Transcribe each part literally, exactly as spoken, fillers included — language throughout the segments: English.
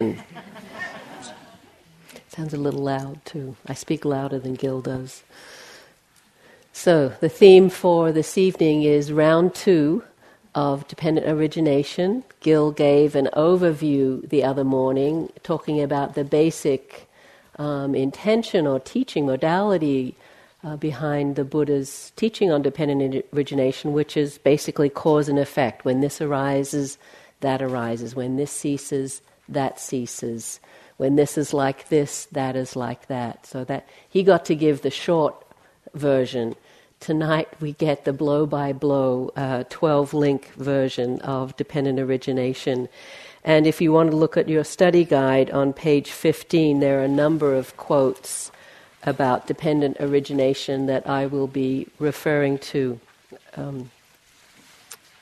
And sounds a little loud too. I speak louder than Gil does. So the theme for this evening is round two of Dependent Origination. Gil gave an overview the other morning, talking about the basic um, intention or teaching modality uh, behind the Buddha's teaching on dependent origination, which is basically cause and effect. When this arises, that arises. When this ceases, that ceases. When this is like this, that is like that. So that he got to give the short version. Tonight we get the blow-by-blow uh, twelve-link version of dependent origination. And if you want to look at your study guide on page fifteen, there are a number of quotes about dependent origination that I will be referring to um,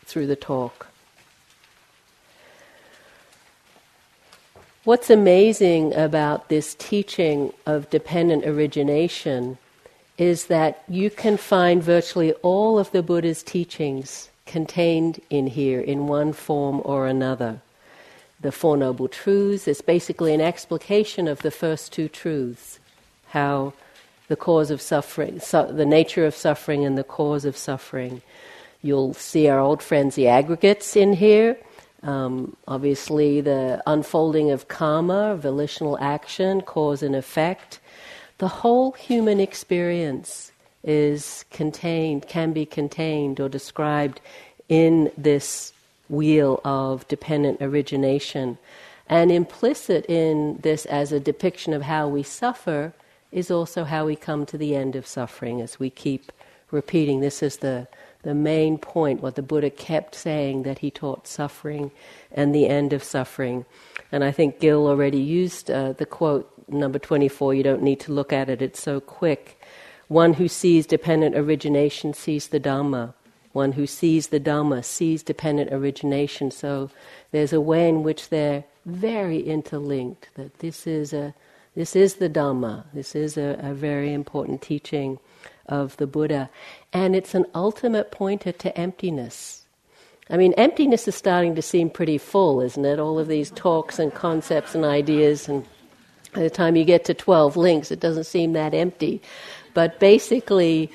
through the talk. What's amazing about this teaching of dependent origination is that you can find virtually all of the Buddha's teachings contained in here in one form or another. The Four Noble Truths is basically an explication of the first two truths, how the cause of suffering, su- the nature of suffering and the cause of suffering. You'll see our old friends, the aggregates, in here. Um, obviously, the unfolding of karma, volitional action, cause and effect. The whole human experience is contained, can be contained or described in this wheel of dependent origination. And implicit in this as a depiction of how we suffer is also how we come to the end of suffering, as we keep repeating. This is the The main point, what the Buddha kept saying, that he taught suffering and the end of suffering. And I think Gil already used uh, the quote, number twenty-four, you don't need to look at it, it's so quick. One who sees dependent origination sees the Dhamma. One who sees the Dhamma sees dependent origination. So there's a way in which they're very interlinked, that this is a this is the Dhamma, this is a, a very important teaching of the Buddha, and it's an ultimate pointer to emptiness. I mean, emptiness is starting to seem pretty full, isn't it? All of these talks and concepts and ideas, and by the time you get to twelve links, it doesn't seem that empty. But basically,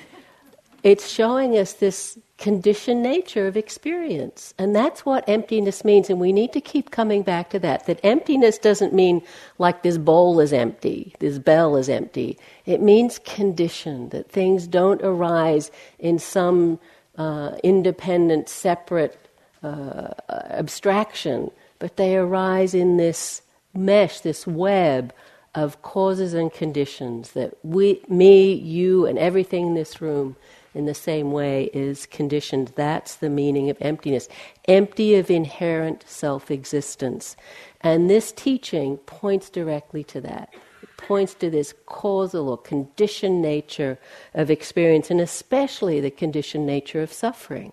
it's showing us this conditioned nature of experience, and that's what emptiness means, and we need to keep coming back to that, that emptiness doesn't mean like this bowl is empty, this bell is empty. It means conditioned, that things don't arise in some uh, independent, separate uh, abstraction, but they arise in this mesh, this web of causes and conditions, that we, me, you, and everything in this room in the same way is conditioned. That's the meaning of emptiness. Empty of inherent self-existence. And this teaching points directly to that. It points to this causal or conditioned nature of experience, and especially the conditioned nature of suffering,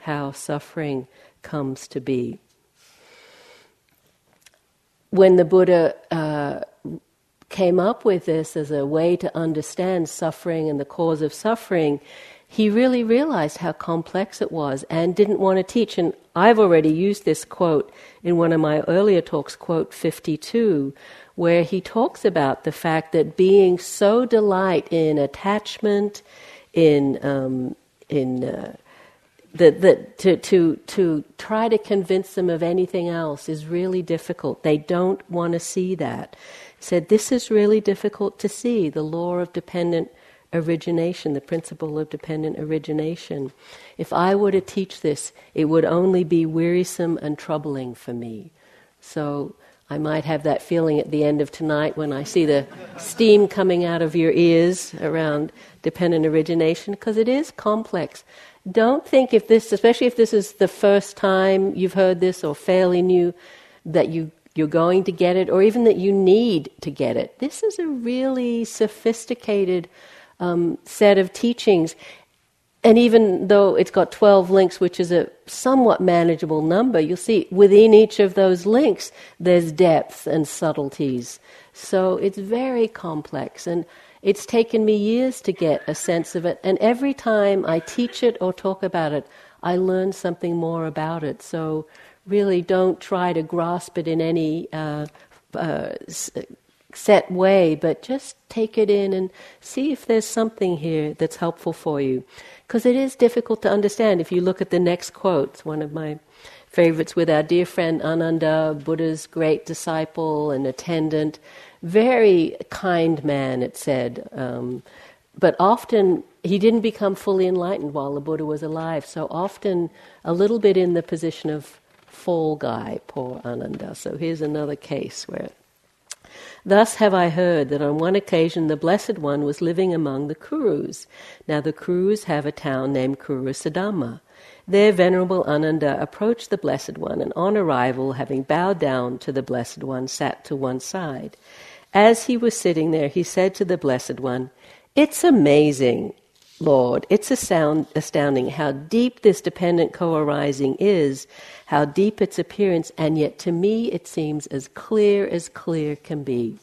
how suffering comes to be. When the Buddha uh, came up with this as a way to understand suffering and the cause of suffering, he really realized how complex it was and didn't want to teach. And I've already used this quote in one of my earlier talks, quote fifty-two, where he talks about the fact that being so delight in attachment, in um, in uh, that that to to to try to convince them of anything else is really difficult. They don't want to see that. Said, this is really difficult to see, the law of dependent origination, the principle of dependent origination. If I were to teach this, it would only be wearisome and troubling for me. So I might have that feeling at the end of tonight when I see the steam coming out of your ears around dependent origination, because it is complex. Don't think if this, especially if this is the first time you've heard this or fairly new, that you you're going to get it, or even that you need to get it. This is a really sophisticated um, set of teachings. And even though it's got twelve links, which is a somewhat manageable number, you'll see within each of those links, there's depth and subtleties. So it's very complex, and it's taken me years to get a sense of it. And every time I teach it or talk about it, I learn something more about it. So really don't try to grasp it in any uh, uh, set way, but just take it in and see if there's something here that's helpful for you. Because it is difficult to understand. If you look at the next quote, it's one of my favorites, with our dear friend Ananda, Buddha's great disciple and attendant, very kind man, it said, um, but often he didn't become fully enlightened while the Buddha was alive, so often a little bit in the position of fall guy, poor Ananda. So here's another case where, thus have I heard that on one occasion the Blessed One was living among the Kurus. Now the Kurus have a town named Kurusadama. There Venerable Ananda approached the Blessed One, and on arrival, having bowed down to the Blessed One, sat to one side. As he was sitting there, he said to the Blessed One, "It's amazing, Lord, it's astound- astounding how deep this dependent co-arising is, how deep its appearance, and yet to me it seems as clear as clear can be."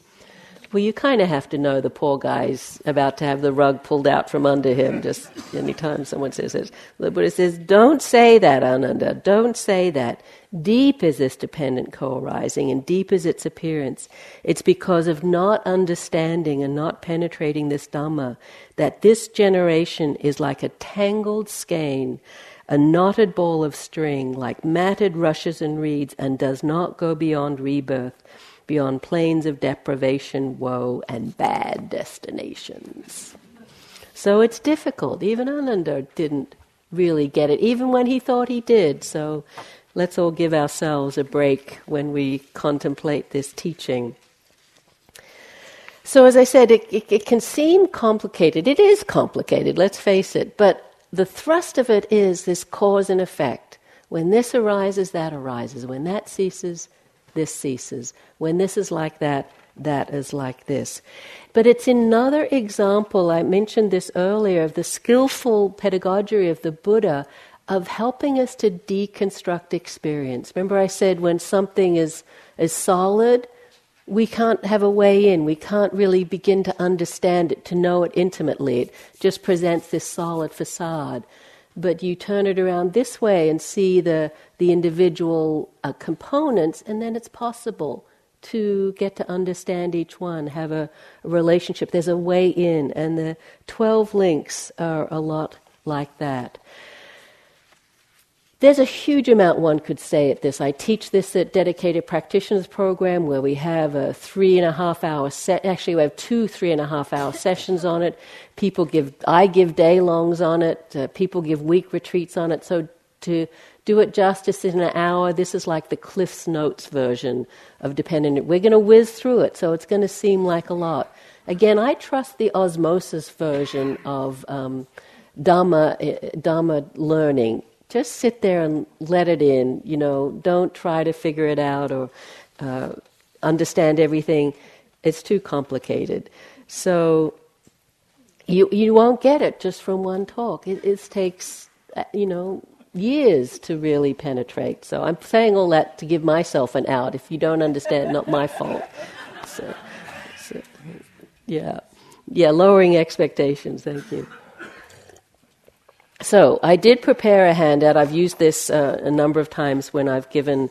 Well, you kind of have to know the poor guy's about to have the rug pulled out from under him just any time someone says it. The Buddha says, don't say that, Ananda, don't say that. Deep is this dependent co-arising, and deep is its appearance. It's because of not understanding and not penetrating this Dhamma that this generation is like a tangled skein, a knotted ball of string, like matted rushes and reeds, and does not go beyond rebirth, beyond plains of deprivation, woe, and bad destinations. So it's difficult. Even Ananda didn't really get it, even when he thought he did. So let's all give ourselves a break when we contemplate this teaching. So as I said, it, it, it can seem complicated. It is complicated, let's face it. But the thrust of it is this cause and effect. When this arises, that arises. When that ceases, this ceases. When this is like that, that is like this. But it's another example, I mentioned this earlier, of the skillful pedagogy of the Buddha of helping us to deconstruct experience. Remember I said when something is, is solid, we can't have a way in. We can't really begin to understand it, to know it intimately. It just presents this solid facade. But you turn it around this way and see the the individual uh, components, and then it's possible to get to understand each one, have a, a relationship. There's a way in, and the twelve links are a lot like that. There's a huge amount one could say at this. I teach this at Dedicated Practitioners Program, where we have a three and a half hour set. Actually, we have two three and a half hour sessions on it. People give, I give day longs on it. Uh, people give week retreats on it. So to do it justice in an hour, this is like the Cliff's Notes version of Dependent. We're going to whiz through it, so it's going to seem like a lot. Again, I trust the osmosis version of um, Dhamma, Dhamma learning. Just sit there and let it in, you know, don't try to figure it out or uh, understand everything. It's too complicated. So you you won't get it just from one talk. It, it takes, you know, years to really penetrate. So I'm saying all that to give myself an out. If you don't understand, not my fault. So, so yeah. Yeah, lowering expectations, thank you. So I did prepare a handout. I've used this uh, a number of times when I've given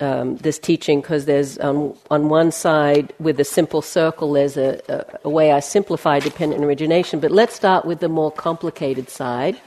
um, this teaching, because there's um, on one side with a simple circle, there's a, a, a way I simplify dependent origination. But let's start with the more complicated side.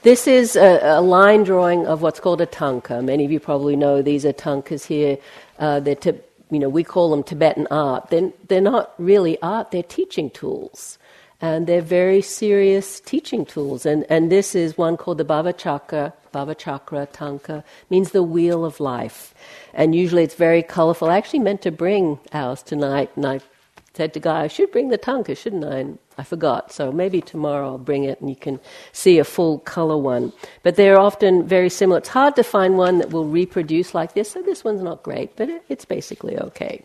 This is a, a line drawing of what's called a tanka. Many of you probably know these are tankas here. Uh, they're t- you know we call them Tibetan art. They're, they're not really art. They're teaching tools. And they're very serious teaching tools. And, and this is one called the Bhavachakra. Bhavachakra, Tanka, means the wheel of life. And usually it's very colorful. I actually meant to bring ours tonight, and I said to Guy, I should bring the Tanka, shouldn't I? And I forgot. So maybe tomorrow I'll bring it, and you can see a full color one. But they're often very similar. It's hard to find one that will reproduce like this, so this one's not great, but it, it's basically okay.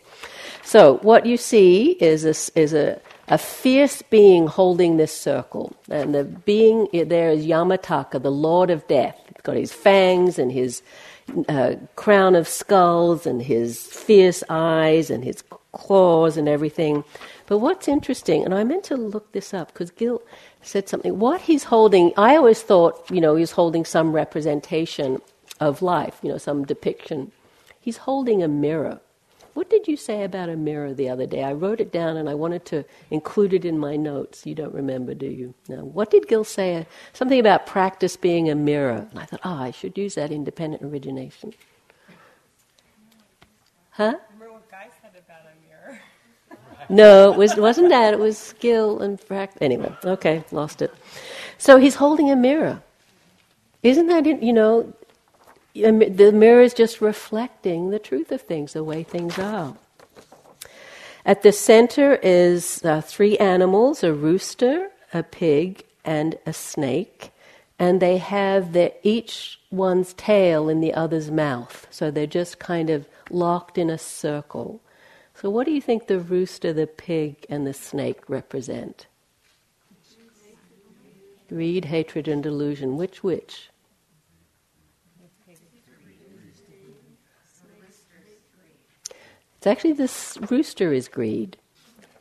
So what you see is a, is a... a fierce being holding this circle. And the being there is Yamataka, the Lord of Death. He's got his fangs and his uh, crown of skulls and his fierce eyes and his claws and everything. But what's interesting, and I meant to look this up because Gil said something, what he's holding, I always thought, you know, he was holding some representation of life, you know, some depiction. He's holding a mirror. What did you say about a mirror the other day? I wrote it down and I wanted to include it in my notes. You don't remember, do you? No. What did Gil say? Something about practice being a mirror. And I thought, oh, I should use that in dependent origination. Huh? I remember what Guy said about a mirror. No, it was, wasn't that. It was Gil and practice. Anyway, okay, lost it. So he's holding a mirror. Isn't that, you know... The mirror is just reflecting the truth of things, the way things are. At the center is uh, three animals, a rooster, a pig, and a snake. And they have their, each one's tail in the other's mouth. So they're just kind of locked in a circle. So what do you think the rooster, the pig, and the snake represent? Greed, hatred, and delusion. Which, which? It's actually this rooster is greed.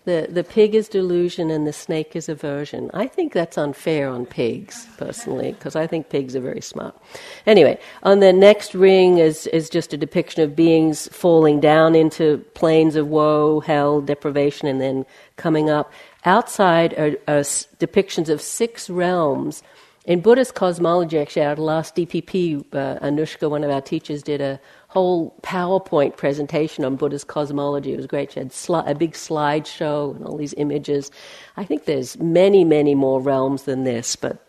The the pig is delusion and the snake is aversion. I think that's unfair on pigs, personally, because I think pigs are very smart. Anyway, on the next ring is, is just a depiction of beings falling down into planes of woe, hell, deprivation, and then coming up. Outside are, are depictions of six realms. In Buddhist cosmology, actually, our last D P P, uh, Anushka, one of our teachers, did a whole PowerPoint presentation on Buddha's cosmology. It was great. She had sli- a big slideshow and all these images. I think there's many, many more realms than this, but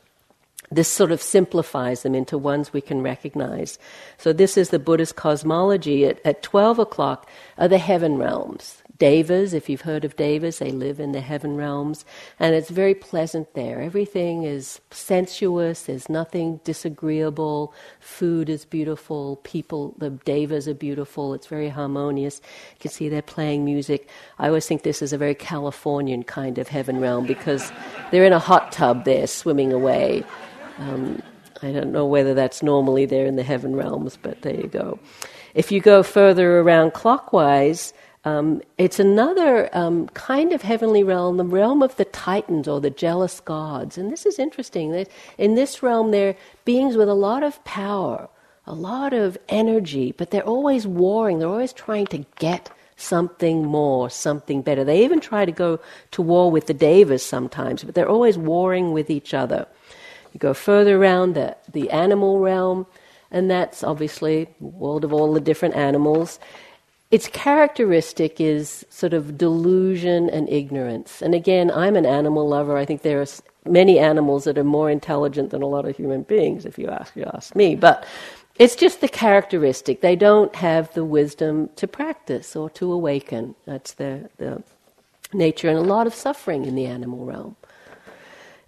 this sort of simplifies them into ones we can recognize. So this is the Buddhist cosmology. At, at twelve o'clock are the heaven realms. Devas, if you've heard of devas, they live in the heaven realms, and it's very pleasant there. Everything is sensuous, there's nothing disagreeable, food is beautiful, people, the devas are beautiful, it's very harmonious. You can see they're playing music. I always think this is a very Californian kind of heaven realm because they're in a hot tub there, swimming away. Um, I don't know whether that's normally there in the heaven realms, but there you go. If you go further around clockwise, Um, it's another um, kind of heavenly realm, the realm of the titans or the jealous gods. And this is interesting. That in this realm, they're beings with a lot of power, a lot of energy, but they're always warring. They're always trying to get something more, something better. They even try to go to war with the devas sometimes, but they're always warring with each other. You go further around the, the animal realm, and that's obviously the world of all the different animals. Its characteristic is sort of delusion and ignorance. And again, I'm an animal lover. I think there are many animals that are more intelligent than a lot of human beings, if you ask, you ask me. But it's just the characteristic. They don't have the wisdom to practice or to awaken. That's their, their nature, and a lot of suffering in the animal realm.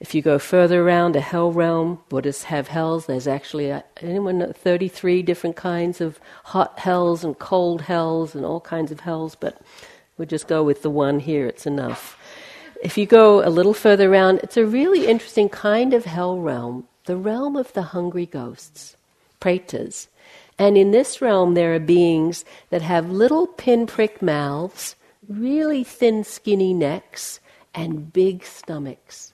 If you go further around, a hell realm, Buddhists have hells. There's actually, a, anyone know, thirty-three different kinds of hot hells and cold hells and all kinds of hells, but we'll just go with the one here, it's enough. If you go a little further around, it's a really interesting kind of hell realm, the realm of the hungry ghosts, pretas. And in this realm, there are beings that have little pinprick mouths, really thin, skinny necks, and big stomachs.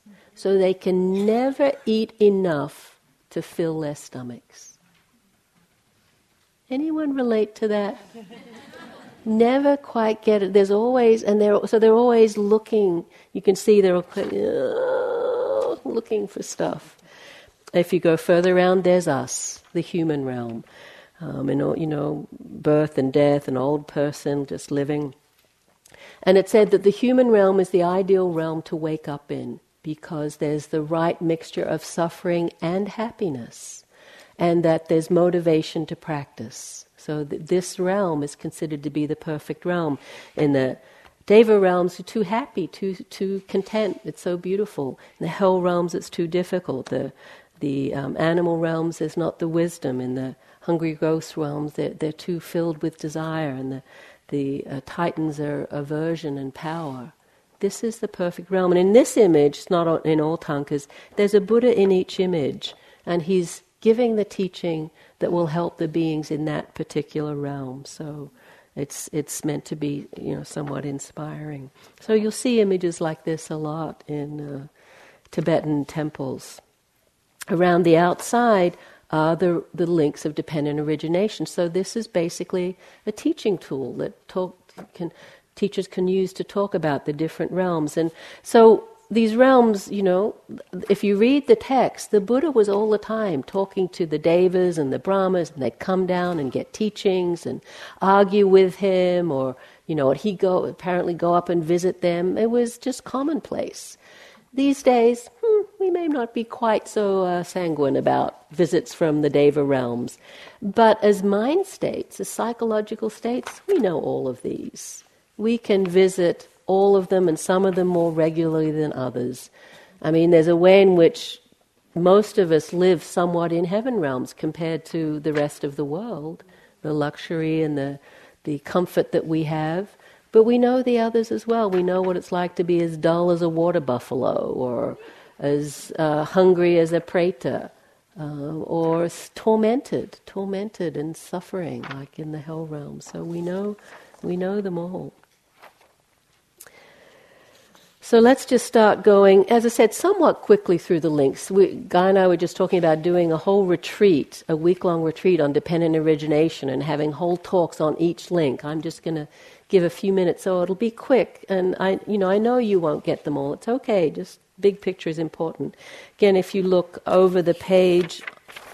So they can never eat enough to fill their stomachs. Anyone relate to that? Never quite get it. There's always, and they're so they're always looking. You can see they're all looking for stuff. If you go further around, there's us, the human realm, um, and all, you know, birth and death, an old person just living. And it said that the human realm is the ideal realm to wake up in, because there's the right mixture of suffering and happiness, and that there's motivation to practice. So th- this realm is considered to be the perfect realm. In the Deva realms, you're too happy, too too content. It's so beautiful. In the hell realms, it's too difficult. The the um, animal realms, there's not the wisdom. In the hungry ghost realms, they're, they're too filled with desire, and the, the uh, titans are aversion and power. This is the perfect realm. And in this image, it's not in all tankas, there's a Buddha in each image, and he's giving the teaching that will help the beings in that particular realm. So it's it's meant to be, you know, somewhat inspiring. So you'll see images like this a lot in uh, Tibetan temples. Around the outside are the, the links of dependent origination. So this is basically a teaching tool that talk, can teachers can use to talk about the different realms. And so these realms, you know, if you read the text, the Buddha was all the time talking to the devas and the brahmas, and they'd come down and get teachings and argue with him, or, you know, he go apparently go up and visit them. It was just commonplace. These days, hmm, we may not be quite so uh, sanguine about visits from the deva realms. But as mind states, as psychological states, we know all of these. We can visit all of them, and some of them more regularly than others. I mean, there's a way in which most of us live somewhat in heaven realms compared to the rest of the world, the luxury and the, the comfort that we have. But we know the others as well. We know what it's like to be as dull as a water buffalo, or as uh, hungry as a preta, uh, or s- tormented, tormented and suffering, like in the hell realm. So we know, we know them all. So let's just start going, as I said, somewhat quickly through the links. We, Guy and I were just talking about doing a whole retreat, a week-long retreat on dependent origination and having whole talks on each link. I'm just going to give a few minutes, so it'll be quick. And I, you know, I know you won't get them all. It's okay. Just big picture is important. Again, if you look over the page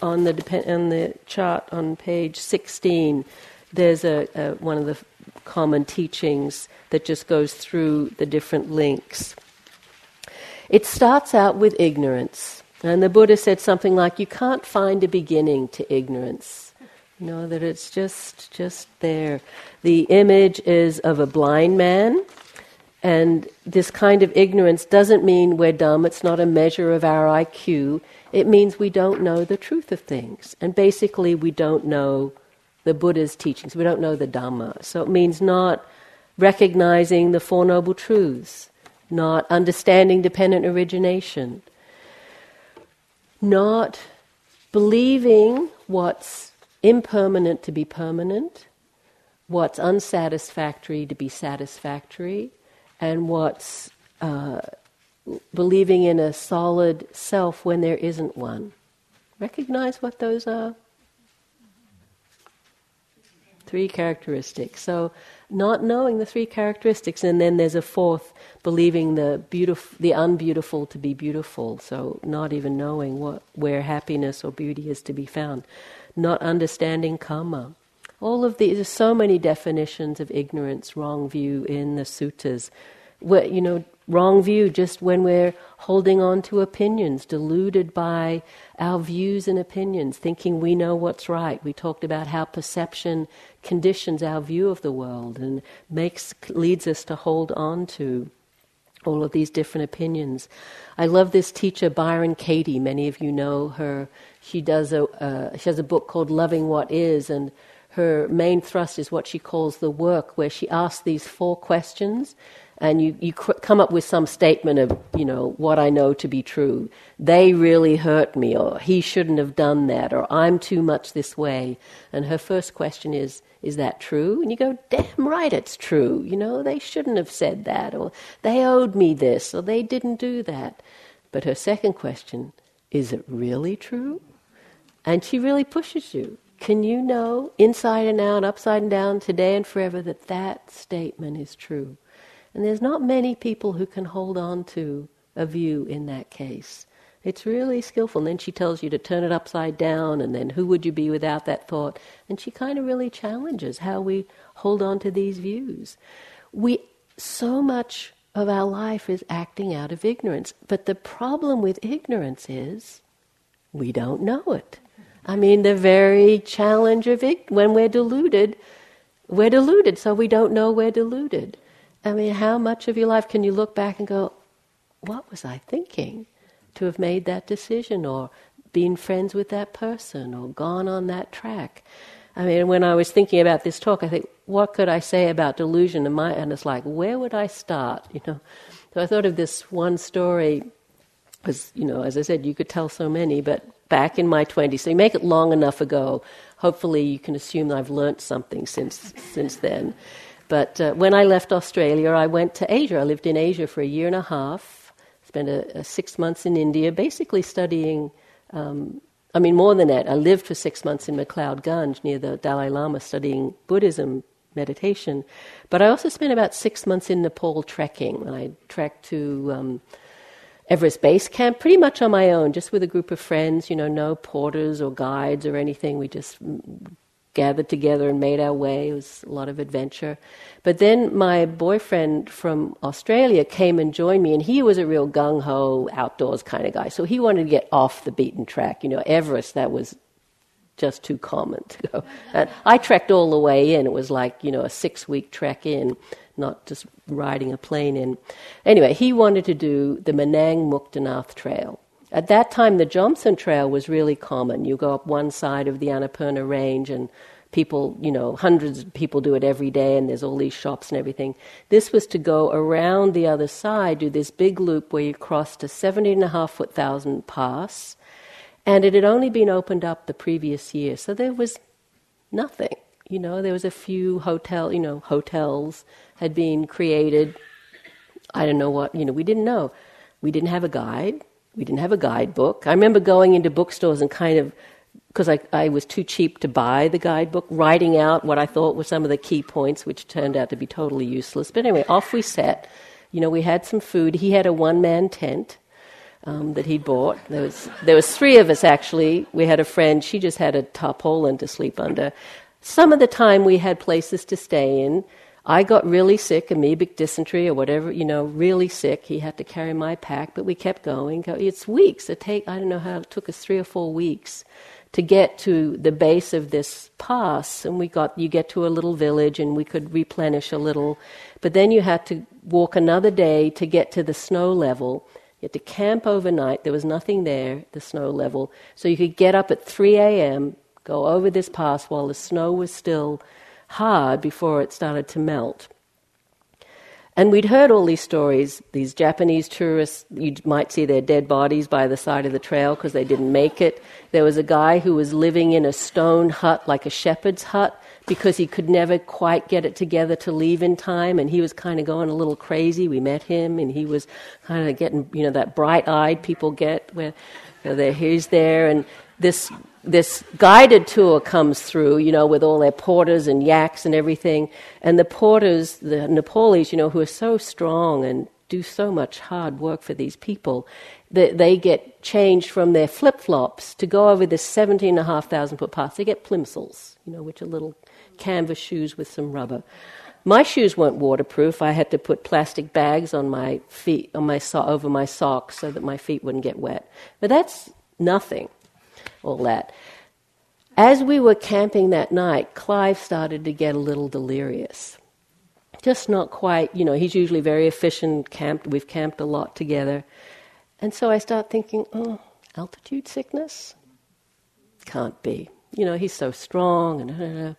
on the depend, on the chart on page sixteen, there's a, a one of the common teachings that just goes through the different links. It starts out with ignorance. And the Buddha said something like, you can't find a beginning to ignorance. You know, that it's just just there. The image is of a blind man, and this kind of ignorance doesn't mean we're dumb. It's not a measure of our I Q. It means we don't know the truth of things. And basically, we don't know the Buddha's teachings. We don't know the Dhamma. So it means not recognizing the Four Noble Truths, not understanding dependent origination, not believing what's impermanent to be permanent, what's unsatisfactory to be satisfactory, and what's uh, believing in a solid self when there isn't one. Recognize what those are. Three characteristics. So not knowing the three characteristics, and then there's a fourth, believing the beautiful, the unbeautiful to be beautiful. So not even knowing what, where happiness or beauty is to be found. Not understanding karma. All of these, there's so many definitions of ignorance, wrong view in the suttas. Where, you know, wrong view just when we're holding on to opinions, deluded by our views and opinions, thinking we know what's right. We talked about how perception conditions our view of the world and makes leads us to hold on to all of these different opinions. I love this teacher, Byron Katie. Many of you know her. She does a uh, she has a book called Loving What Is, and her main thrust is what she calls the work, where she asks these four questions. And you, you come up with some statement of, you know, what I know to be true. They really hurt me, or he shouldn't have done that, or I'm too much this way. And her first question is, is that true? And you go, damn right it's true. You know, they shouldn't have said that, or they owed me this, or they didn't do that. But her second question, is it really true? And she really pushes you. Can you know inside and out, upside and down, today and forever, that that statement is true? And there's not many people who can hold on to a view in that case. It's really skillful. And then she tells you to turn it upside down, and then who would you be without that thought? And she kind of really challenges how we hold on to these views. We, so much of our life is acting out of ignorance. But the problem with ignorance is we don't know it. I mean, the very challenge of it, when we're deluded, we're deluded, so we don't know we're deluded. I mean, how much of your life can you look back and go, what was I thinking to have made that decision, or been friends with that person, or gone on that track? I mean, when I was thinking about this talk, I think, what could I say about delusion? And, my, and it's like, where would I start? You know, so I thought of this one story, because, you know, as I said, you could tell so many, but back in my twenties, so you make it long enough ago, hopefully you can assume that I've learned something since since then. But uh, when I left Australia, I went to Asia. I lived in Asia for a year and a half, spent a, a six months in India, basically studying, um, I mean, more than that. I lived for six months in McLeod Ganj near the Dalai Lama, studying Buddhism meditation. But I also spent about six months in Nepal trekking. I trekked to um, Everest Base Camp pretty much on my own, just with a group of friends, you know, no porters or guides or anything. We just gathered together and made our way. It was a lot of adventure. But then my boyfriend from Australia came and joined me, and he was a real gung-ho outdoors kind of guy. So he wanted to get off the beaten track. You know, Everest, that was just too common to go. And I trekked all the way in. It was like, you know, a six-week trek in, not just riding a plane in. Anyway, he wanted to do the Manang Muktinath Trail. At that time, the Johnson Trail was really common. You go up one side of the Annapurna Range, and people, you know, hundreds of people do it every day, and there's all these shops and everything. This was to go around the other side, do this big loop where you crossed a seventeen and a half foot thousand pass, and it had only been opened up the previous year, so there was nothing. You know, there was a few hotel, you know, hotels had been created. I don't know what, you know, we didn't know. We didn't have a guide. We didn't have a guidebook. I remember going into bookstores and kind of, because I, I was too cheap to buy the guidebook, writing out what I thought were some of the key points, which turned out to be totally useless. But anyway, off we set. You know, we had some food. He had a one-man tent um, that he bought. There was there was three of us, actually. We had a friend. She just had a tarpaulin to sleep under. Some of the time we had places to stay in. I got really sick, amoebic dysentery or whatever, you know, really sick. He had to carry my pack, but we kept going. It's weeks. It take I don't know how it took us three or four weeks to get to the base of this pass, and we got you get to a little village, and we could replenish a little. But then you had to walk another day to get to the snow level. You had to camp overnight. There was nothing there, the snow level. So you could get up at three a.m., go over this pass while the snow was still hard before it started to melt. And we'd heard all these stories, these Japanese tourists, you might see their dead bodies by the side of the trail because they didn't make it. There was a guy who was living in a stone hut, like a shepherd's hut, because he could never quite get it together to leave in time, and he was kind of going a little crazy. We met him, and he was kind of getting, you know, that bright-eyed people get where, you know, he's there, and this... This guided tour comes through, you know, with all their porters and yaks and everything. And the porters, the Nepalis, you know, who are so strong and do so much hard work for these people, that they, they get changed from their flip-flops to go over this seventeen and a half thousand foot path. They get plimsolls, you know, which are little canvas shoes with some rubber. My shoes weren't waterproof. I had to put plastic bags on my feet, on my so- over my socks so that my feet wouldn't get wet. But that's nothing. All that. As we were camping that night, Clive started to get a little delirious. Just not quite, you know, he's usually very efficient, camped, we've camped a lot together. And so I start thinking, oh, altitude sickness? Can't be. You know, he's so strong. And uh,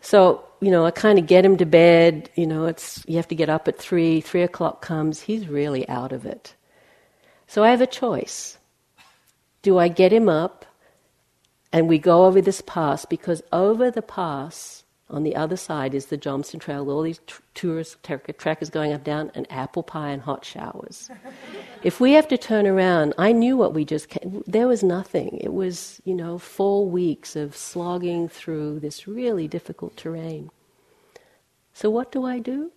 so, you know, I kind of get him to bed. You know, it's you have to get up at three. Three o'clock comes. He's really out of it. So I have a choice. Do I get him up? And we go over this pass, because over the pass on the other side is the Johnson Trail, all these tr- tourist tra- trackers going up, down, and apple pie and hot showers. If we have to turn around, I knew what we just came. There was nothing. It was, you know, four weeks of slogging through this really difficult terrain. So what do I do?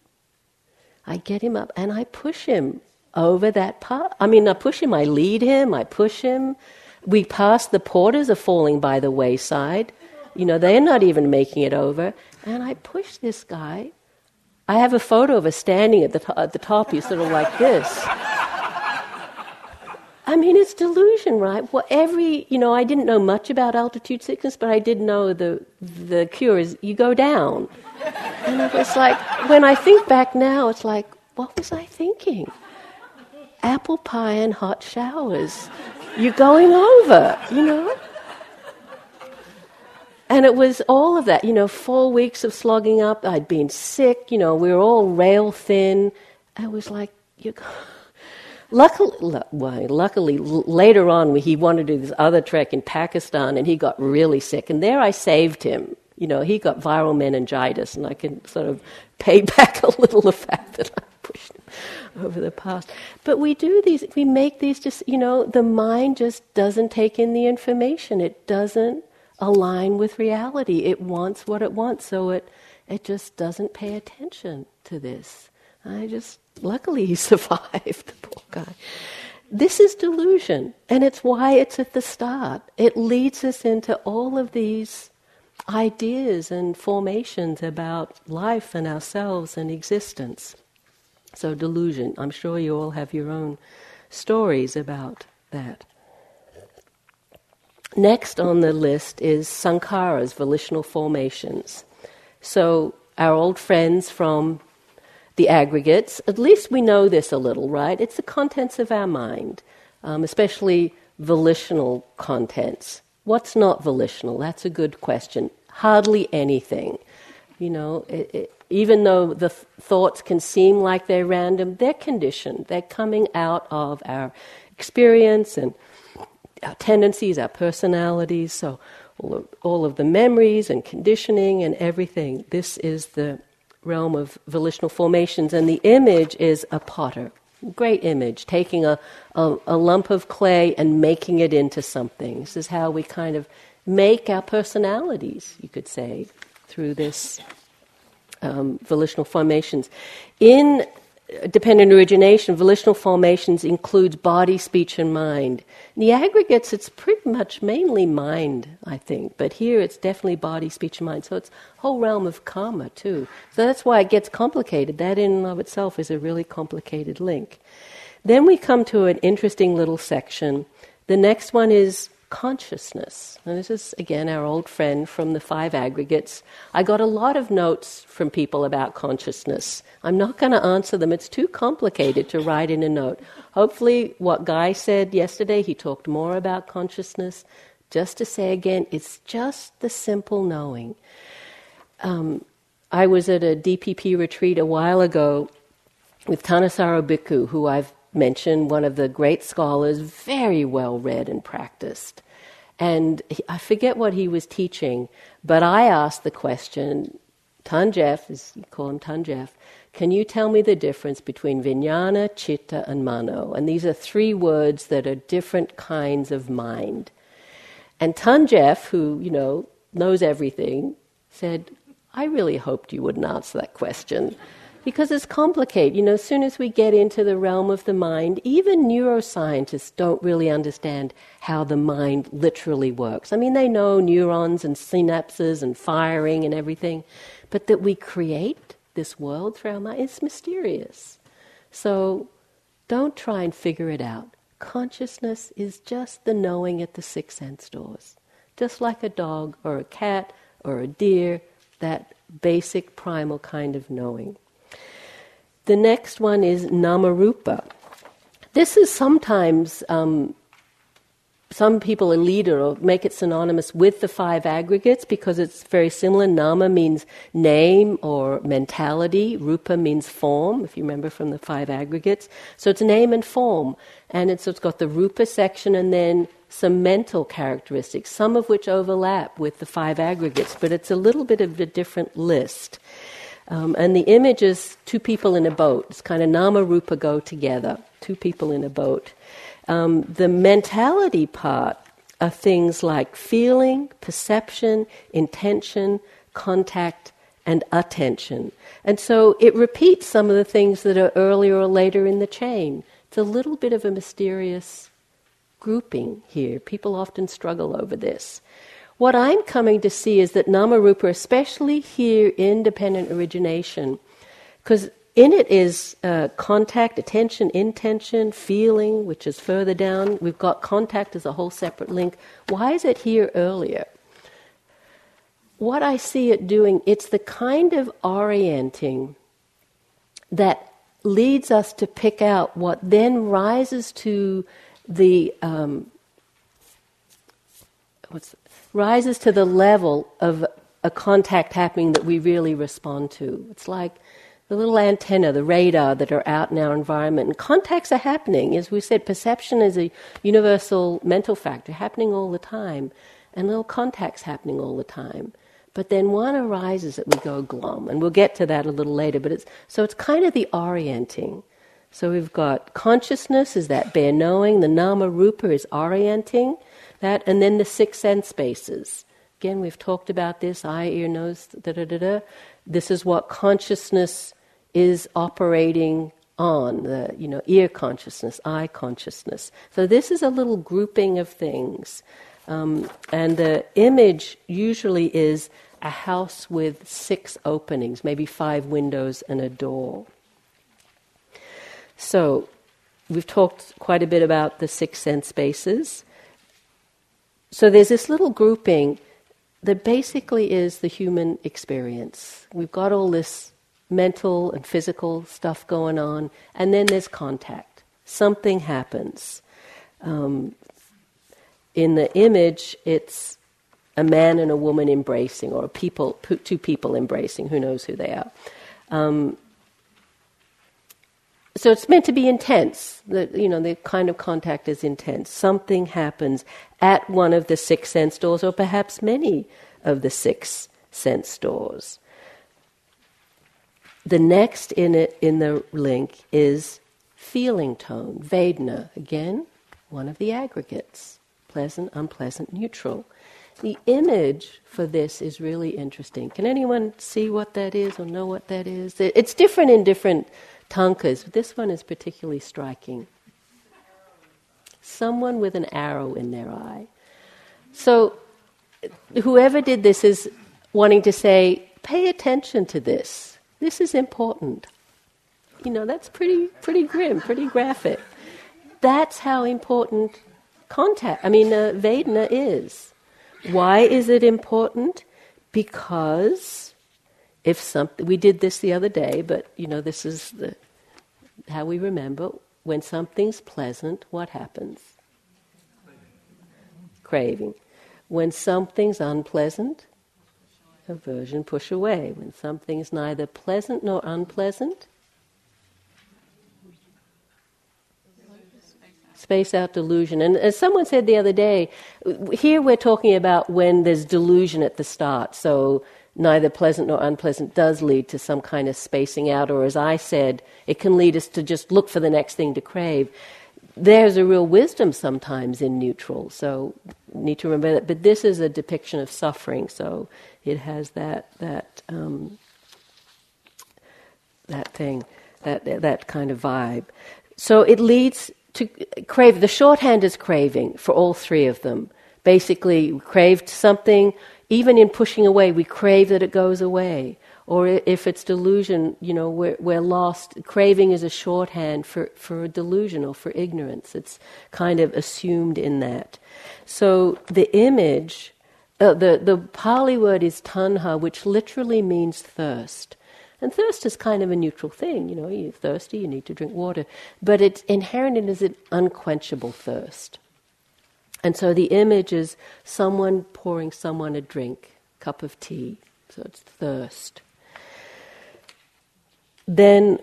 I get him up and I push him over that path. I mean, I push him, I lead him, I push him. We pass, the porters are falling by the wayside. You know, they're not even making it over. And I push this guy. I have a photo of us standing at the, to- at the top, you sort of like this. I mean, it's delusion, right? Well, every, you know, I didn't know much about altitude sickness, but I did know the the cure is you go down. And it was like, when I think back now, it's like, what was I thinking? Apple pie and hot showers. You're going over, you know? And it was all of that, you know, four weeks of slogging up. I'd been sick, you know, we were all rail thin. I was like, you luckily, l- well, luckily l- later on he wanted to do this other trek in Pakistan, and he got really sick. And there I saved him. You know, he got viral meningitis, and I can sort of pay back a little the fact that I pushed him over the past. But we do these, we make these just, you know, the mind just doesn't take in the information. It doesn't align with reality. It wants what it wants, so it it just doesn't pay attention to this. I just, luckily he survived, the poor guy. This is delusion, and it's why it's at the start. It leads us into all of these ideas and formations about life and ourselves and existence. So delusion, I'm sure you all have your own stories about that. Next on the list is sankharas, volitional formations. So our old friends from the aggregates, at least we know this a little, right? It's the contents of our mind, um, especially volitional contents. What's not volitional? That's a good question. Hardly anything. You know, it, it, even though the th- thoughts can seem like they're random, they're conditioned. They're coming out of our experience and our tendencies, our personalities, so all of, all of the memories and conditioning and everything. This is the realm of volitional formations, and the image is a potter. Great image, taking a, a, a lump of clay and making it into something. This is how we kind of make our personalities, you could say, through this um, volitional formations. In Dependent Origination, volitional formations includes body, speech, and mind. In the aggregates, it's pretty much mainly mind, I think, but here it's definitely body, speech, and mind. So it's a whole realm of karma, too. So that's why it gets complicated. That in and of itself is a really complicated link. Then we come to an interesting little section. The next one is consciousness. And this is, again, our old friend from the five aggregates. I got a lot of notes from people about consciousness. I'm not going to answer them. It's too complicated to write in a note. Hopefully, what Guy said yesterday, he talked more about consciousness. Just to say again, it's just the simple knowing. Um, I was at a D P P retreat a while ago with Thanissaro Bhikkhu, who I've mentioned, one of the great scholars, very well read and practiced. And he, I forget what he was teaching, but I asked the question, Tanjeff, as you call him Tanjeff, can you tell me the difference between vijnana, citta, and mano? And these are three words that are different kinds of mind. And Tanjeff, who, you know, knows everything, said, I really hoped you wouldn't answer that question. Because it's complicated. You know, as soon as we get into the realm of the mind, even neuroscientists don't really understand how the mind literally works. I mean, they know neurons and synapses and firing and everything, but that we create this world through our mind is mysterious. So don't try and figure it out. Consciousness is just the knowing at the six sense doors. Just like a dog or a cat or a deer, that basic primal kind of knowing. The next one is Nama Rupa. This is sometimes, um, some people elide it or make it synonymous with the five aggregates because it's very similar. Nama means name or mentality. Rupa means form, if you remember from the five aggregates. So it's name and form. And it's, it's got the Rupa section and then some mental characteristics, some of which overlap with the five aggregates. But it's a little bit of a different list. Um, and the image is two people in a boat. It's kind of Nama Rupa go together, two people in a boat. Um, the mentality part are things like feeling, perception, intention, contact, and attention. And so it repeats some of the things that are earlier or later in the chain. It's a little bit of a mysterious grouping here. People often struggle over this. What I'm coming to see is that Nama Rupa, especially here in Dependent Origination, because in it is uh, contact, attention, intention, feeling, which is further down. We've got contact as a whole separate link. Why is it here earlier? What I see it doing, it's the kind of orienting that leads us to pick out what then rises to the... Um, what's rises to the level of a contact happening that we really respond to. It's like the little antenna, the radar that are out in our environment. And contacts are happening. As we said, perception is a universal mental factor happening all the time. And little contacts happening all the time. But then one arises that we go glom. And we'll get to that a little later. But it's so it's kind of the orienting. So we've got consciousness is that bare knowing. The Nama Rupa is orienting. That, and then the six sense bases. Again, we've talked about this, eye, ear, nose, da da da da. This is what consciousness is operating on, the, you know, ear consciousness, eye consciousness. So this is a little grouping of things. Um, and the image usually is a house with six openings, maybe five windows and a door. So we've talked quite a bit about the six sense bases. So there's this little grouping that basically is the human experience. We've got all this mental and physical stuff going on, and then there's contact. Something happens. Um, in the image, it's a man and a woman embracing, or a people, two people embracing, who knows who they are. Um, so it's meant to be intense. The, you know, the kind of contact is intense. Something happens at one of the six sense doors, or perhaps many of the six sense doors. The next in it in the link is feeling tone, vedana. Again, one of the aggregates, pleasant, unpleasant, neutral. The image for this is really interesting. Can anyone see what that is or know what that is? It's different in different tankas, but this one is particularly striking. Someone with an arrow in their eye. So whoever did this is wanting to say, pay attention to this. This is important. You know, that's pretty pretty grim, pretty graphic. That's how important contact, I mean, uh, vedana is. Why is it important? Because if something, we did this the other day, but you know, this is the, how we remember, when something's pleasant, what happens? Craving. When something's unpleasant, aversion, push away. When something's neither pleasant nor unpleasant, space out delusion. And as someone said the other day, here we're talking about when there's delusion at the start, so neither pleasant nor unpleasant does lead to some kind of spacing out, or as I said, it can lead us to just look for the next thing to crave. There's a real wisdom sometimes in neutral, so need to remember that. But this is a depiction of suffering, so it has that that um, that thing, that that kind of vibe. So it leads to crave. The shorthand is craving for all three of them. Basically, we craved something. Even in pushing away, we crave that it goes away. Or if it's delusion, you know, we're, we're lost. Craving is a shorthand for, for delusion or for ignorance. It's kind of assumed in that. So the image, uh, the, the Pali word is tanha, which literally means thirst. And thirst is kind of a neutral thing. You know, you're thirsty, you need to drink water. But it's inherent in is an unquenchable thirst. And so the image is someone pouring someone a drink, cup of tea. So it's thirst. Then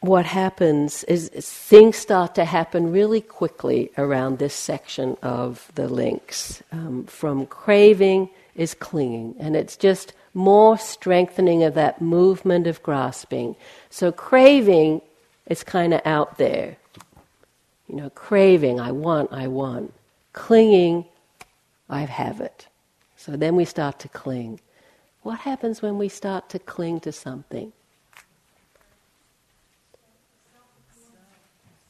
what happens is things start to happen really quickly around this section of the links. Um, from craving is clinging, and it's just more strengthening of that movement of grasping. So craving is kind of out there. You know, craving, I want, I want. Clinging, I have it. So then we start to cling. What happens when we start to cling to something?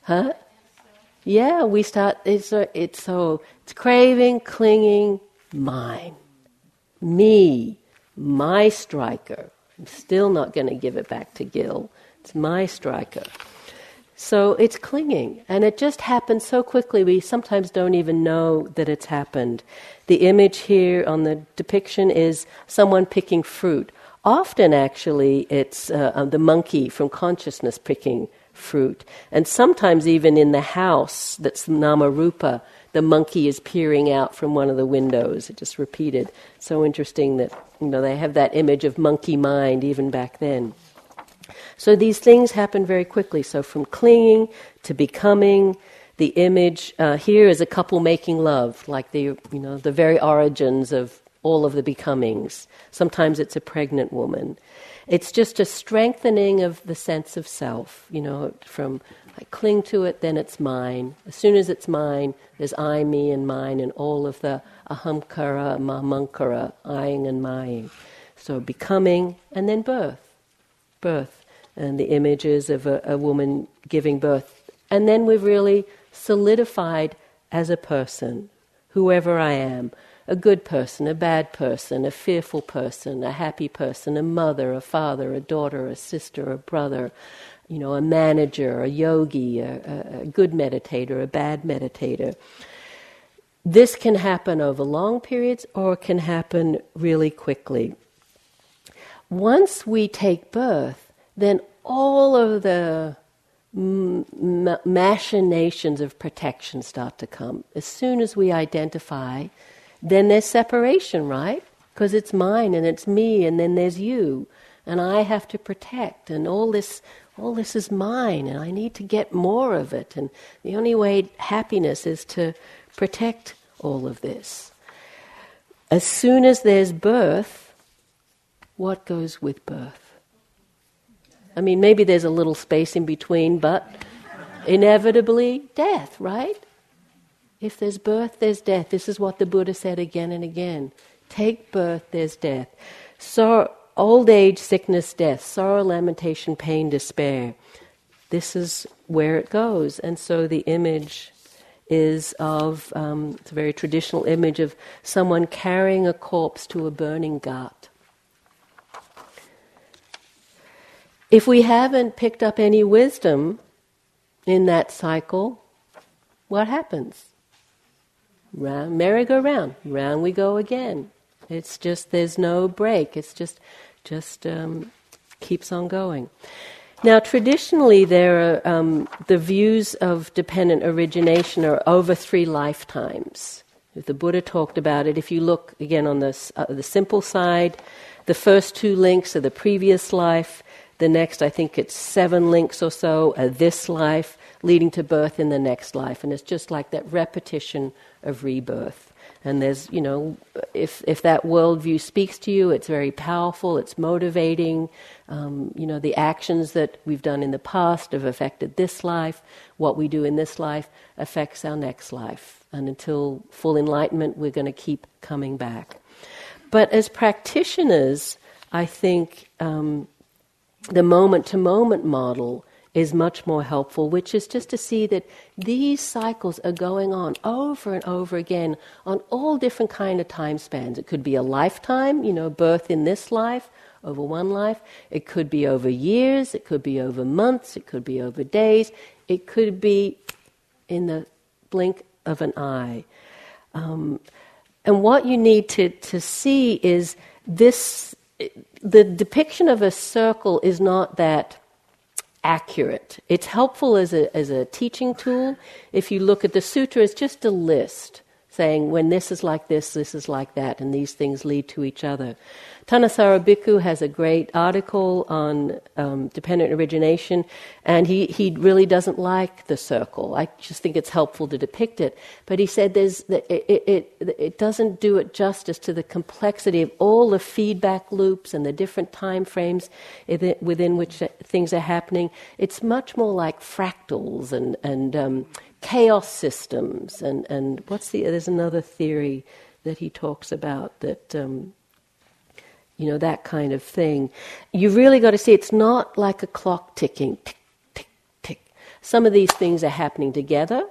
Huh? Yeah, we start, it's, it's so, it's craving, clinging, mine. Me, my striker. I'm still not going to give it back to Gil. It's my striker. So it's clinging, and it just happens so quickly we sometimes don't even know that it's happened. The image here on the depiction is someone picking fruit. Often, actually, it's uh, the monkey from consciousness picking fruit. And sometimes even in the house that's Nama Rupa, the monkey is peering out from one of the windows. It just repeated. So interesting that, you know, they have that image of monkey mind even back then. So these things happen very quickly. So from clinging to becoming, the image uh, here is a couple making love, like the, you know, the very origins of all of the becomings. Sometimes it's a pregnant woman. It's just a strengthening of the sense of self. You know, from I cling to it, then it's mine. As soon as it's mine, there's I, me, and mine, and all of the ahamkara, mamkara, eyeing and mying. So becoming and then birth, birth, and the images of a, a woman giving birth. And then we've really solidified as a person, whoever I am, a good person, a bad person, a fearful person, a happy person, a mother, a father, a daughter, a sister, a brother, you know, a manager, a yogi, a, a good meditator, a bad meditator. This can happen over long periods or can happen really quickly. Once we take birth, then all of the m- machinations of protection start to come. As soon as we identify, then there's separation, right? Because it's mine and it's me, and then there's you, and I have to protect, and all this, all this is mine, and I need to get more of it. And the only way happiness is to protect all of this. As soon as there's birth, what goes with birth? I mean, maybe there's a little space in between, but inevitably death, right? If there's birth, there's death. This is what the Buddha said again and again. Take birth, there's death. Sorrow, old age, sickness, death, sorrow, lamentation, pain, despair. This is where it goes. And so the image is of, um, it's a very traditional image of someone carrying a corpse to a burning ghat. If we haven't picked up any wisdom in that cycle, what happens? Round, merry-go-round, round we go again. It's just, there's no break. It's just, just um, keeps on going. Now, traditionally, there are um, the views of dependent origination are over three lifetimes. The Buddha talked about it. If you look again on the uh, the simple side, the first two links are the previous life. The next, I think it's seven links or so, are this life, leading to birth in the next life. And it's just like that repetition of rebirth. And there's, you know, if if that worldview speaks to you, it's very powerful, it's motivating. Um, you know, the actions that we've done in the past have affected this life. What we do in this life affects our next life. And until full enlightenment, we're going to keep coming back. But as practitioners, I think um, the moment-to-moment model is much more helpful, which is just to see that these cycles are going on over and over again on all different kind of time spans. It could be a lifetime, you know, birth in this life, over one life. It could be over years. It could be over months. It could be over days. It could be in the blink of an eye. Um, and what you need to, to see is this, the depiction of a circle is not that accurate. It's helpful as a as a teaching tool. If you look at the sutra, it's just a list saying when this is like this, this is like that, and these things lead to each other. Thanissaro Bhikkhu has a great article on um, dependent origination, and he, he really doesn't like the circle. I just think it's helpful to depict it. But he said there's it it, it it doesn't do it justice to the complexity of all the feedback loops and the different time frames within which things are happening. It's much more like fractals and, and um, chaos systems. And, and what's the, there's another theory that he talks about that... Um, You know, that kind of thing. You really got to see it's not like a clock ticking, tick, tick, tick. Some of these things are happening together,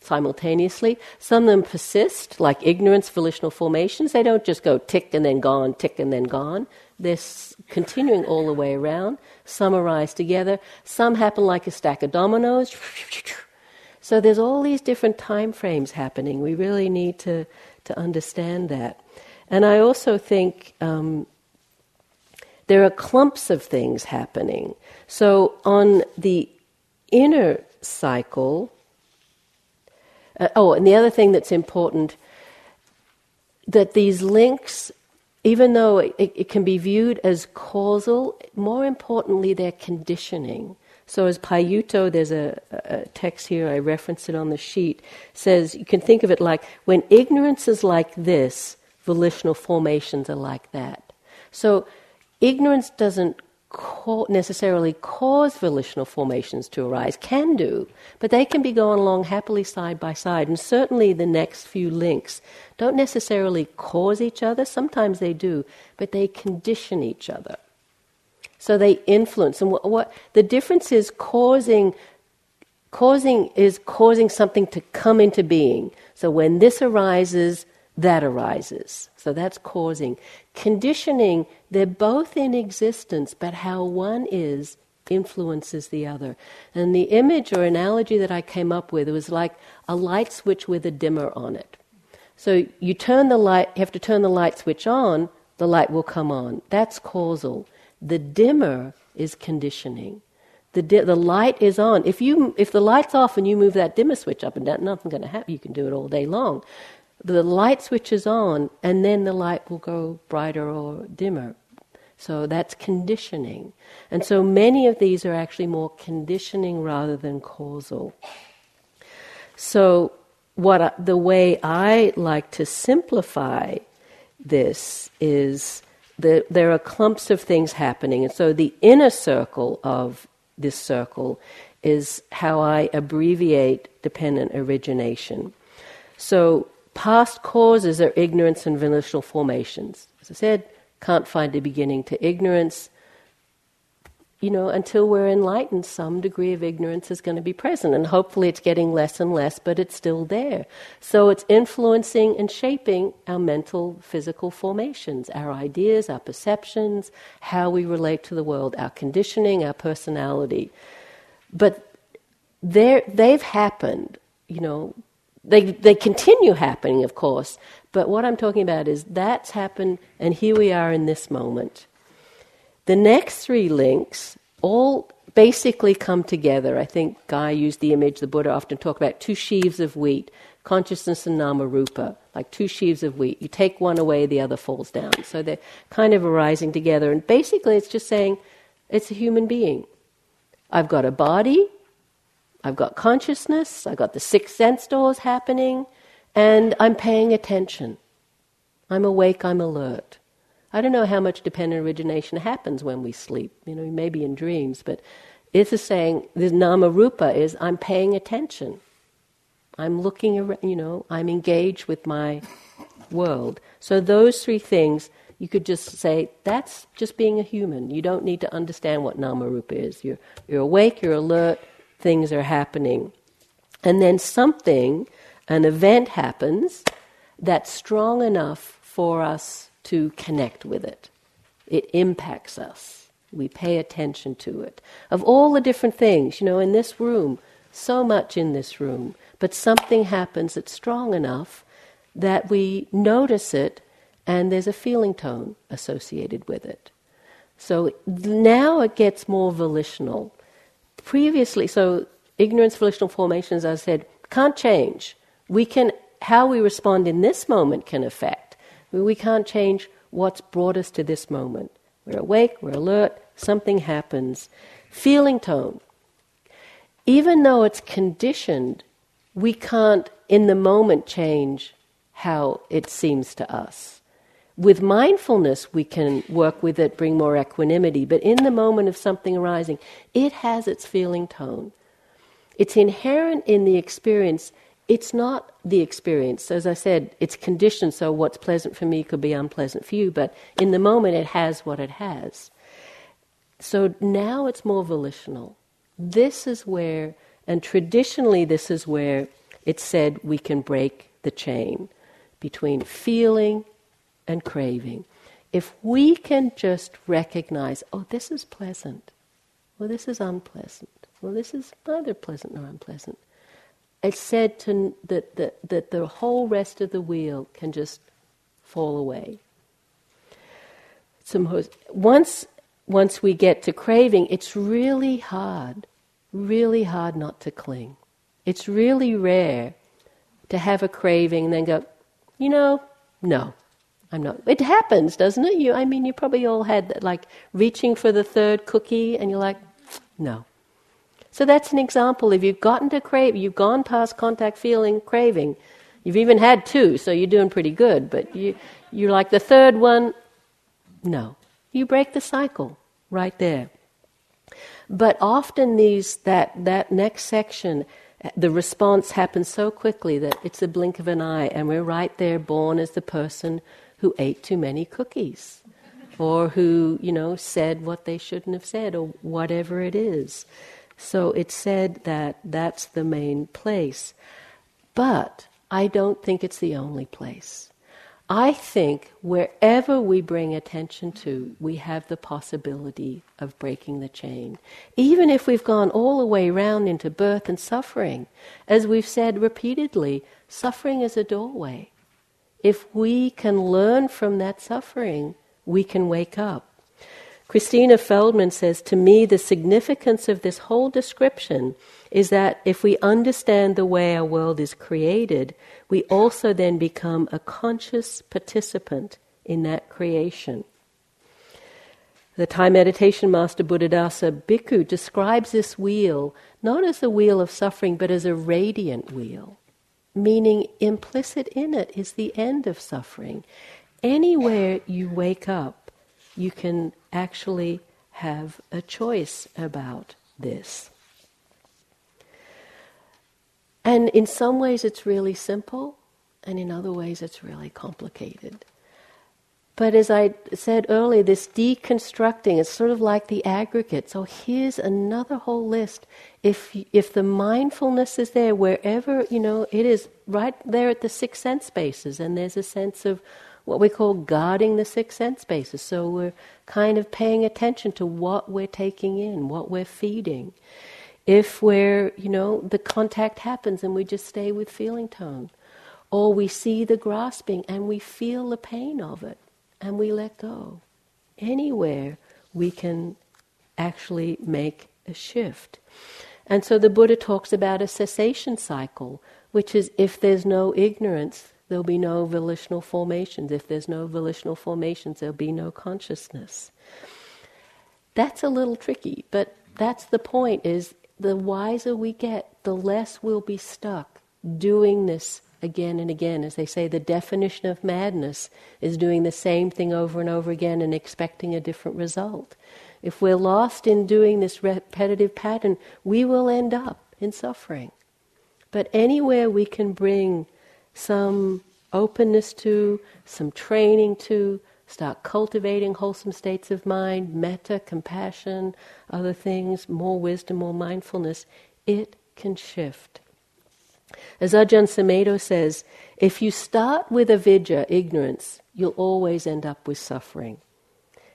simultaneously. Some of them persist, like ignorance, volitional formations. They don't just go tick and then gone, tick and then gone. They're continuing all the way around. Some arise together. Some happen like a stack of dominoes. So there's all these different time frames happening. We really need to, to understand that. And I also think... Um, there are clumps of things happening. So on the inner cycle, uh, oh, and the other thing that's important, that these links, even though it, it can be viewed as causal, more importantly, they're conditioning. So as Payutto, there's a, a text here, I referenced it on the sheet, says you can think of it like, when ignorance is like this, volitional formations are like that. So ignorance doesn't co- necessarily cause volitional formations to arise, can do, but they can be going along happily side by side. And certainly the next few links don't necessarily cause each other. Sometimes they do, but they condition each other. So they influence. And what, what the difference is causing... Causing is causing something to come into being. So when this arises, that arises. So that's causing. Conditioning, they're both in existence, but how one is influences the other. And the image or analogy that I came up with was like a light switch with a dimmer on it. So you turn the light, you have to turn the light switch on, the light will come on. That's causal. The dimmer is conditioning. The, di- the light is on. If you if the light's off and you move that dimmer switch up and down, nothing's going to happen. You can do it all day long. The light switch is on, and then the light will go brighter or dimmer. So that's conditioning. And so many of these are actually more conditioning rather than causal. So what I, the way I like to simplify this is that there are clumps of things happening. And so the inner circle of this circle is how I abbreviate dependent origination. So past causes are ignorance and volitional formations. As I said, can't find a beginning to ignorance. You know, until we're enlightened, some degree of ignorance is going to be present, and hopefully it's getting less and less, but it's still there. So it's influencing and shaping our mental, physical formations, our ideas, our perceptions, how we relate to the world, our conditioning, our personality. But they've happened, you know, they they continue happening, of course, but what I'm talking about is that's happened, and here we are in this moment. The next three links all basically come together. I think Guy used the image the Buddha often talked about, two sheaves of wheat, consciousness and Nama Rupa, like two sheaves of wheat. You take one away, the other falls down. So they're kind of arising together. And basically it's just saying, it's a human being. I've got a body, I've got consciousness, I've got the sixth sense doors happening, and I'm paying attention. I'm awake, I'm alert. I don't know how much dependent origination happens when we sleep. You know, maybe in dreams, but it's a saying, this Nama Rupa is, I'm paying attention. I'm looking around, you know, I'm engaged with my world. So those three things, you could just say, that's just being a human. You don't need to understand what Nama Rupa is. You're, you're awake, you're alert, things are happening. And then something, an event happens that's strong enough for us to connect with it. It impacts us. We pay attention to it. Of all the different things, you know, in this room, so much in this room, but something happens that's strong enough that we notice it, and there's a feeling tone associated with it. So now it gets more volitional. Previously, so ignorance, volitional formations, as I said, can't change. We can, how we respond in this moment can affect. We can't change what's brought us to this moment. We're awake, we're alert, something happens. Feeling tone. Even though it's conditioned, we can't in the moment change how it seems to us. With mindfulness, we can work with it, bring more equanimity, but in the moment of something arising, it has its feeling tone. It's inherent in the experience. It's not the experience. As I said, it's conditioned, so what's pleasant for me could be unpleasant for you, but in the moment it has what it has. So now it's more volitional. This is where, and traditionally this is where it's said we can break the chain between feeling and craving. If we can just recognize, oh, this is pleasant, well, this is unpleasant, well, this is neither pleasant nor unpleasant, it's said to, that, that, that the whole rest of the wheel can just fall away. Some, once, once we get to craving, it's really hard, really hard not to cling. It's really rare to have a craving and then go, you know, no, I'm not. It happens, doesn't it? You, I mean, you probably all had that, like reaching for the third cookie and you're like, no. So that's an example. If you've gotten to crave, you've gone past contact, feeling, craving. You've even had two, so you're doing pretty good. But you, you're like the third one, no. You break the cycle. right there. But often these that, that next section, the response happens so quickly that it's a blink of an eye, and we're right there, born as the person who ate too many cookies, or who, you know, said what they shouldn't have said, or whatever it is. So it's said that that's the main place. But I don't think it's the only place. I think wherever we bring attention to, we have the possibility of breaking the chain. Even if we've gone all the way round into birth and suffering, as we've said repeatedly, suffering is a doorway. If we can learn from that suffering, we can wake up. Christina Feldman says, to me, the significance of this whole description is that if we understand the way our world is created, we also then become a conscious participant in that creation. The Thai meditation master Buddhadasa Bhikkhu describes this wheel not as the wheel of suffering, but as a radiant wheel, meaning implicit in it is the end of suffering. Anywhere you wake up, you can actually have a choice about this. And in some ways it's really simple, and in other ways it's really complicated. But as I said earlier, this deconstructing is sort of like the aggregate. So here's another whole list. If if the mindfulness is there, wherever, you know, it is right there at the six sense bases, and there's a sense of what we call guarding the six sense bases. So we're kind of paying attention to what we're taking in, what we're feeding. If we're, you know, the contact happens and we just stay with feeling tone, or we see the grasping and we feel the pain of it and we let go. Anywhere we can actually make a shift. And so the Buddha talks about a cessation cycle, which is if there's no ignorance, there'll be no volitional formations. If there's no volitional formations, there'll be no consciousness. That's a little tricky, but that's the point, is the wiser we get, the less we'll be stuck doing this again and again. As they say, the definition of madness is doing the same thing over and over again and expecting a different result. If we're lost in doing this repetitive pattern, we will end up in suffering. But anywhere we can bring some openness to, some training to, start cultivating wholesome states of mind, metta, compassion, other things, more wisdom, more mindfulness, it can shift. As Ajahn Sumedho says, if you start with avidya, ignorance, you'll always end up with suffering.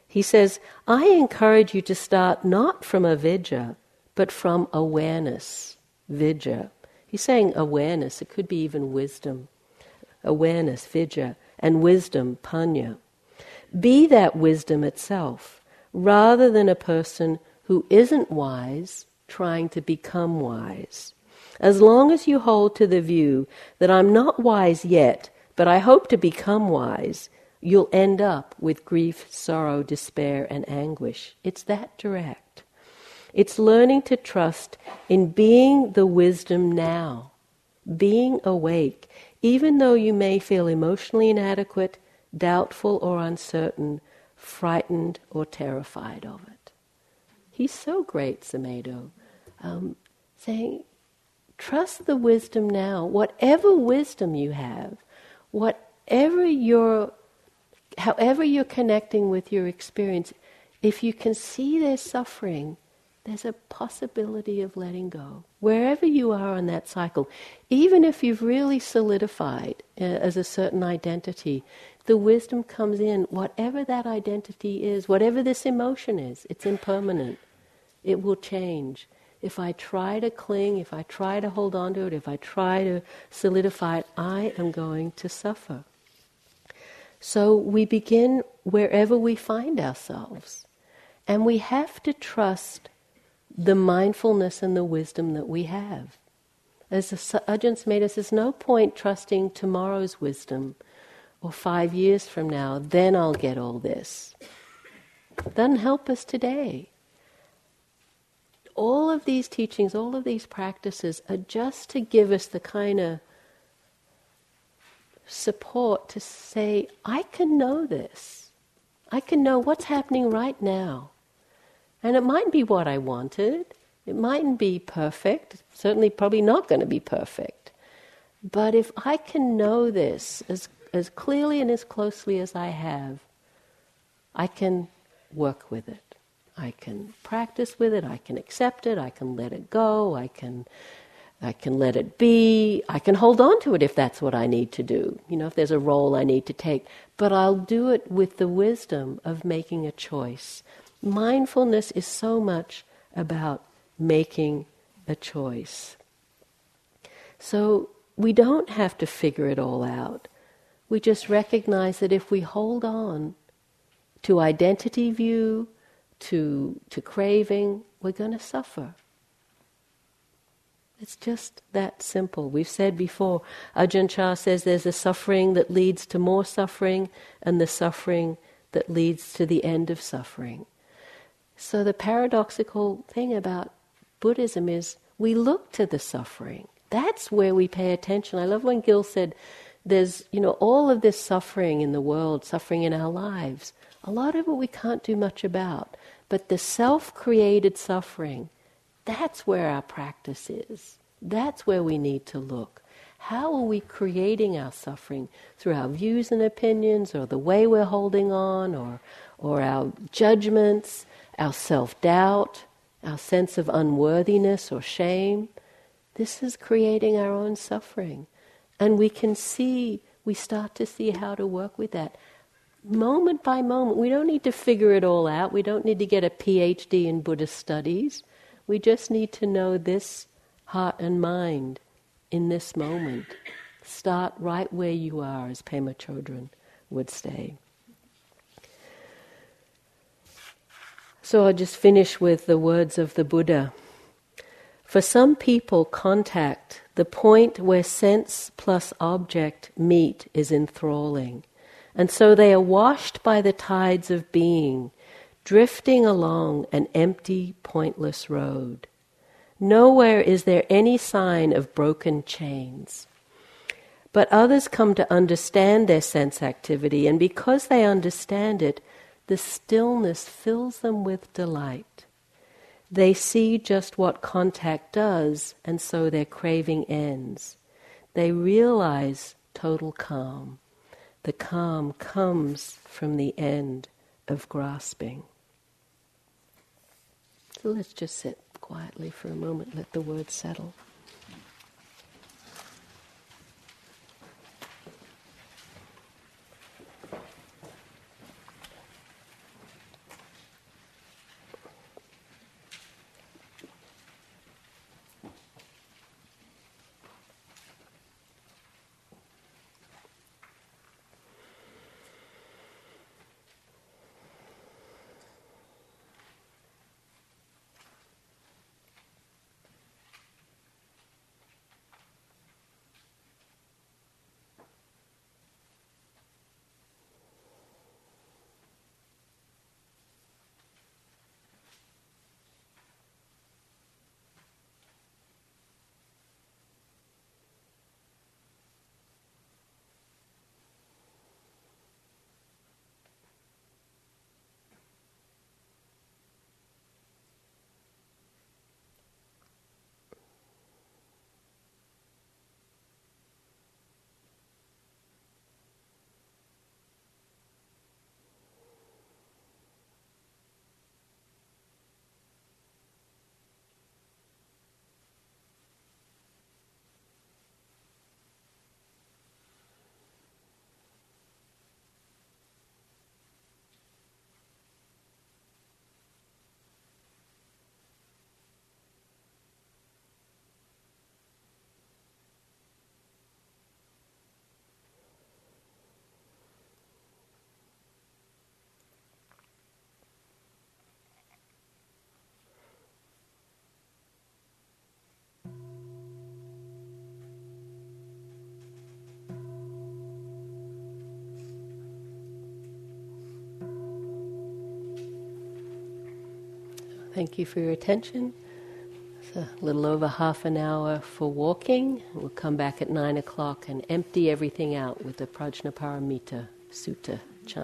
He says, I encourage you to start not from avidya, but from awareness, vidya. He's saying awareness, it could be even wisdom. Awareness, vidya, and wisdom, panya. Be that wisdom itself, rather than a person who isn't wise trying to become wise. As long as you hold to the view that I'm not wise yet, but I hope to become wise, you'll end up with grief, sorrow, despair, and anguish. It's that direct. It's learning to trust in being the wisdom now, being awake, even though you may feel emotionally inadequate, doubtful or uncertain, frightened or terrified of it. He's so great, Sumedho, um, saying, trust the wisdom now. Whatever wisdom you have, whatever you're, however you're connecting with your experience, if you can see their suffering, there's a possibility of letting go. Wherever you are on that cycle, even if you've really solidified uh, as a certain identity, the wisdom comes in, whatever that identity is, whatever this emotion is, it's impermanent. It will change. If I try to cling, if I try to hold on to it, if I try to solidify it, I am going to suffer. So we begin wherever we find ourselves. And we have to trust the mindfulness and the wisdom that we have. As Ajahn Sumedho says, no point trusting tomorrow's wisdom or five years from now, then I'll get all this. Doesn't help us today. All of these teachings, all of these practices are just to give us the kind of support to say, I can know this. I can know what's happening right now. And it mightn't be what I wanted. It mightn't be perfect. It's certainly probably not going to be perfect. But if I can know this as as clearly and as closely as I have, I can work with it. I can practice with it. I can accept it. I can let it go. I can I can let it be. I can hold on to it if that's what I need to do. You know, if there's a role I need to take. But I'll do it with the wisdom of making a choice. Mindfulness is so much about making a choice. So we don't have to figure it all out. We just recognize that if we hold on to identity view, to to craving, we're going to suffer. It's just that simple. We've said before, Ajahn Chah says there's a suffering that leads to more suffering and the suffering that leads to the end of suffering. So the paradoxical thing about Buddhism is we look to the suffering. That's where we pay attention. I love when Gil said there's, you know, all of this suffering in the world, suffering in our lives. A lot of it we can't do much about. But the self-created suffering, that's where our practice is. That's where we need to look. How are we creating our suffering through our views and opinions, or the way we're holding on, or, or our judgments, our self-doubt, our sense of unworthiness or shame? This is creating our own suffering. And we can see, we start to see how to work with that. Moment by moment, we don't need to figure it all out. We don't need to get a P H D in Buddhist studies. We just need to know this heart and mind in this moment. Start right where you are, as Pema Chodron would say. So I'll just finish with the words of the Buddha. For some people, contact, the point where sense plus object meet, is enthralling. And so they are washed by the tides of being, drifting along an empty, pointless road. Nowhere is there any sign of broken chains. But others come to understand their sense activity, and because they understand it, the stillness fills them with delight. They see just what contact does, and so their craving ends. They realize total calm. The calm comes from the end of grasping. So let's just sit quietly for a moment, let the words settle. Thank you for your attention. It's a little over half an hour for walking. We'll come back at nine o'clock and empty everything out with the Prajnaparamita Sutta.